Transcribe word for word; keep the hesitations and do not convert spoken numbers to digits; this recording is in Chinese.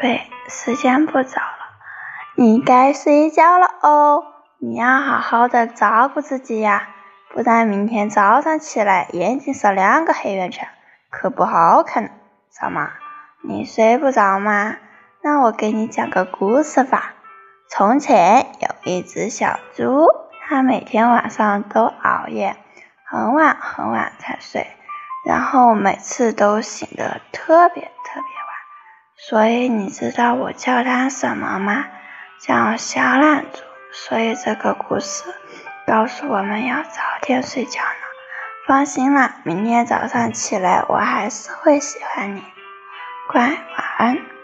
贝，时间不早了，你该睡觉了哦。你要好好的照顾自己呀，不然明天早上起来眼睛少两个黑圆圈，可不好看呢。小猫，你睡不着吗？那我给你讲个故事吧。从前有一只小猪，它每天晚上都熬夜，很晚很晚才睡，然后每次都醒得特别特别晚。所以你知道我叫它什么吗？叫小懒猪。所以这个故事告诉我们要早点睡觉呢。放心啦，明天早上起来我还是会喜欢你。乖，晚安。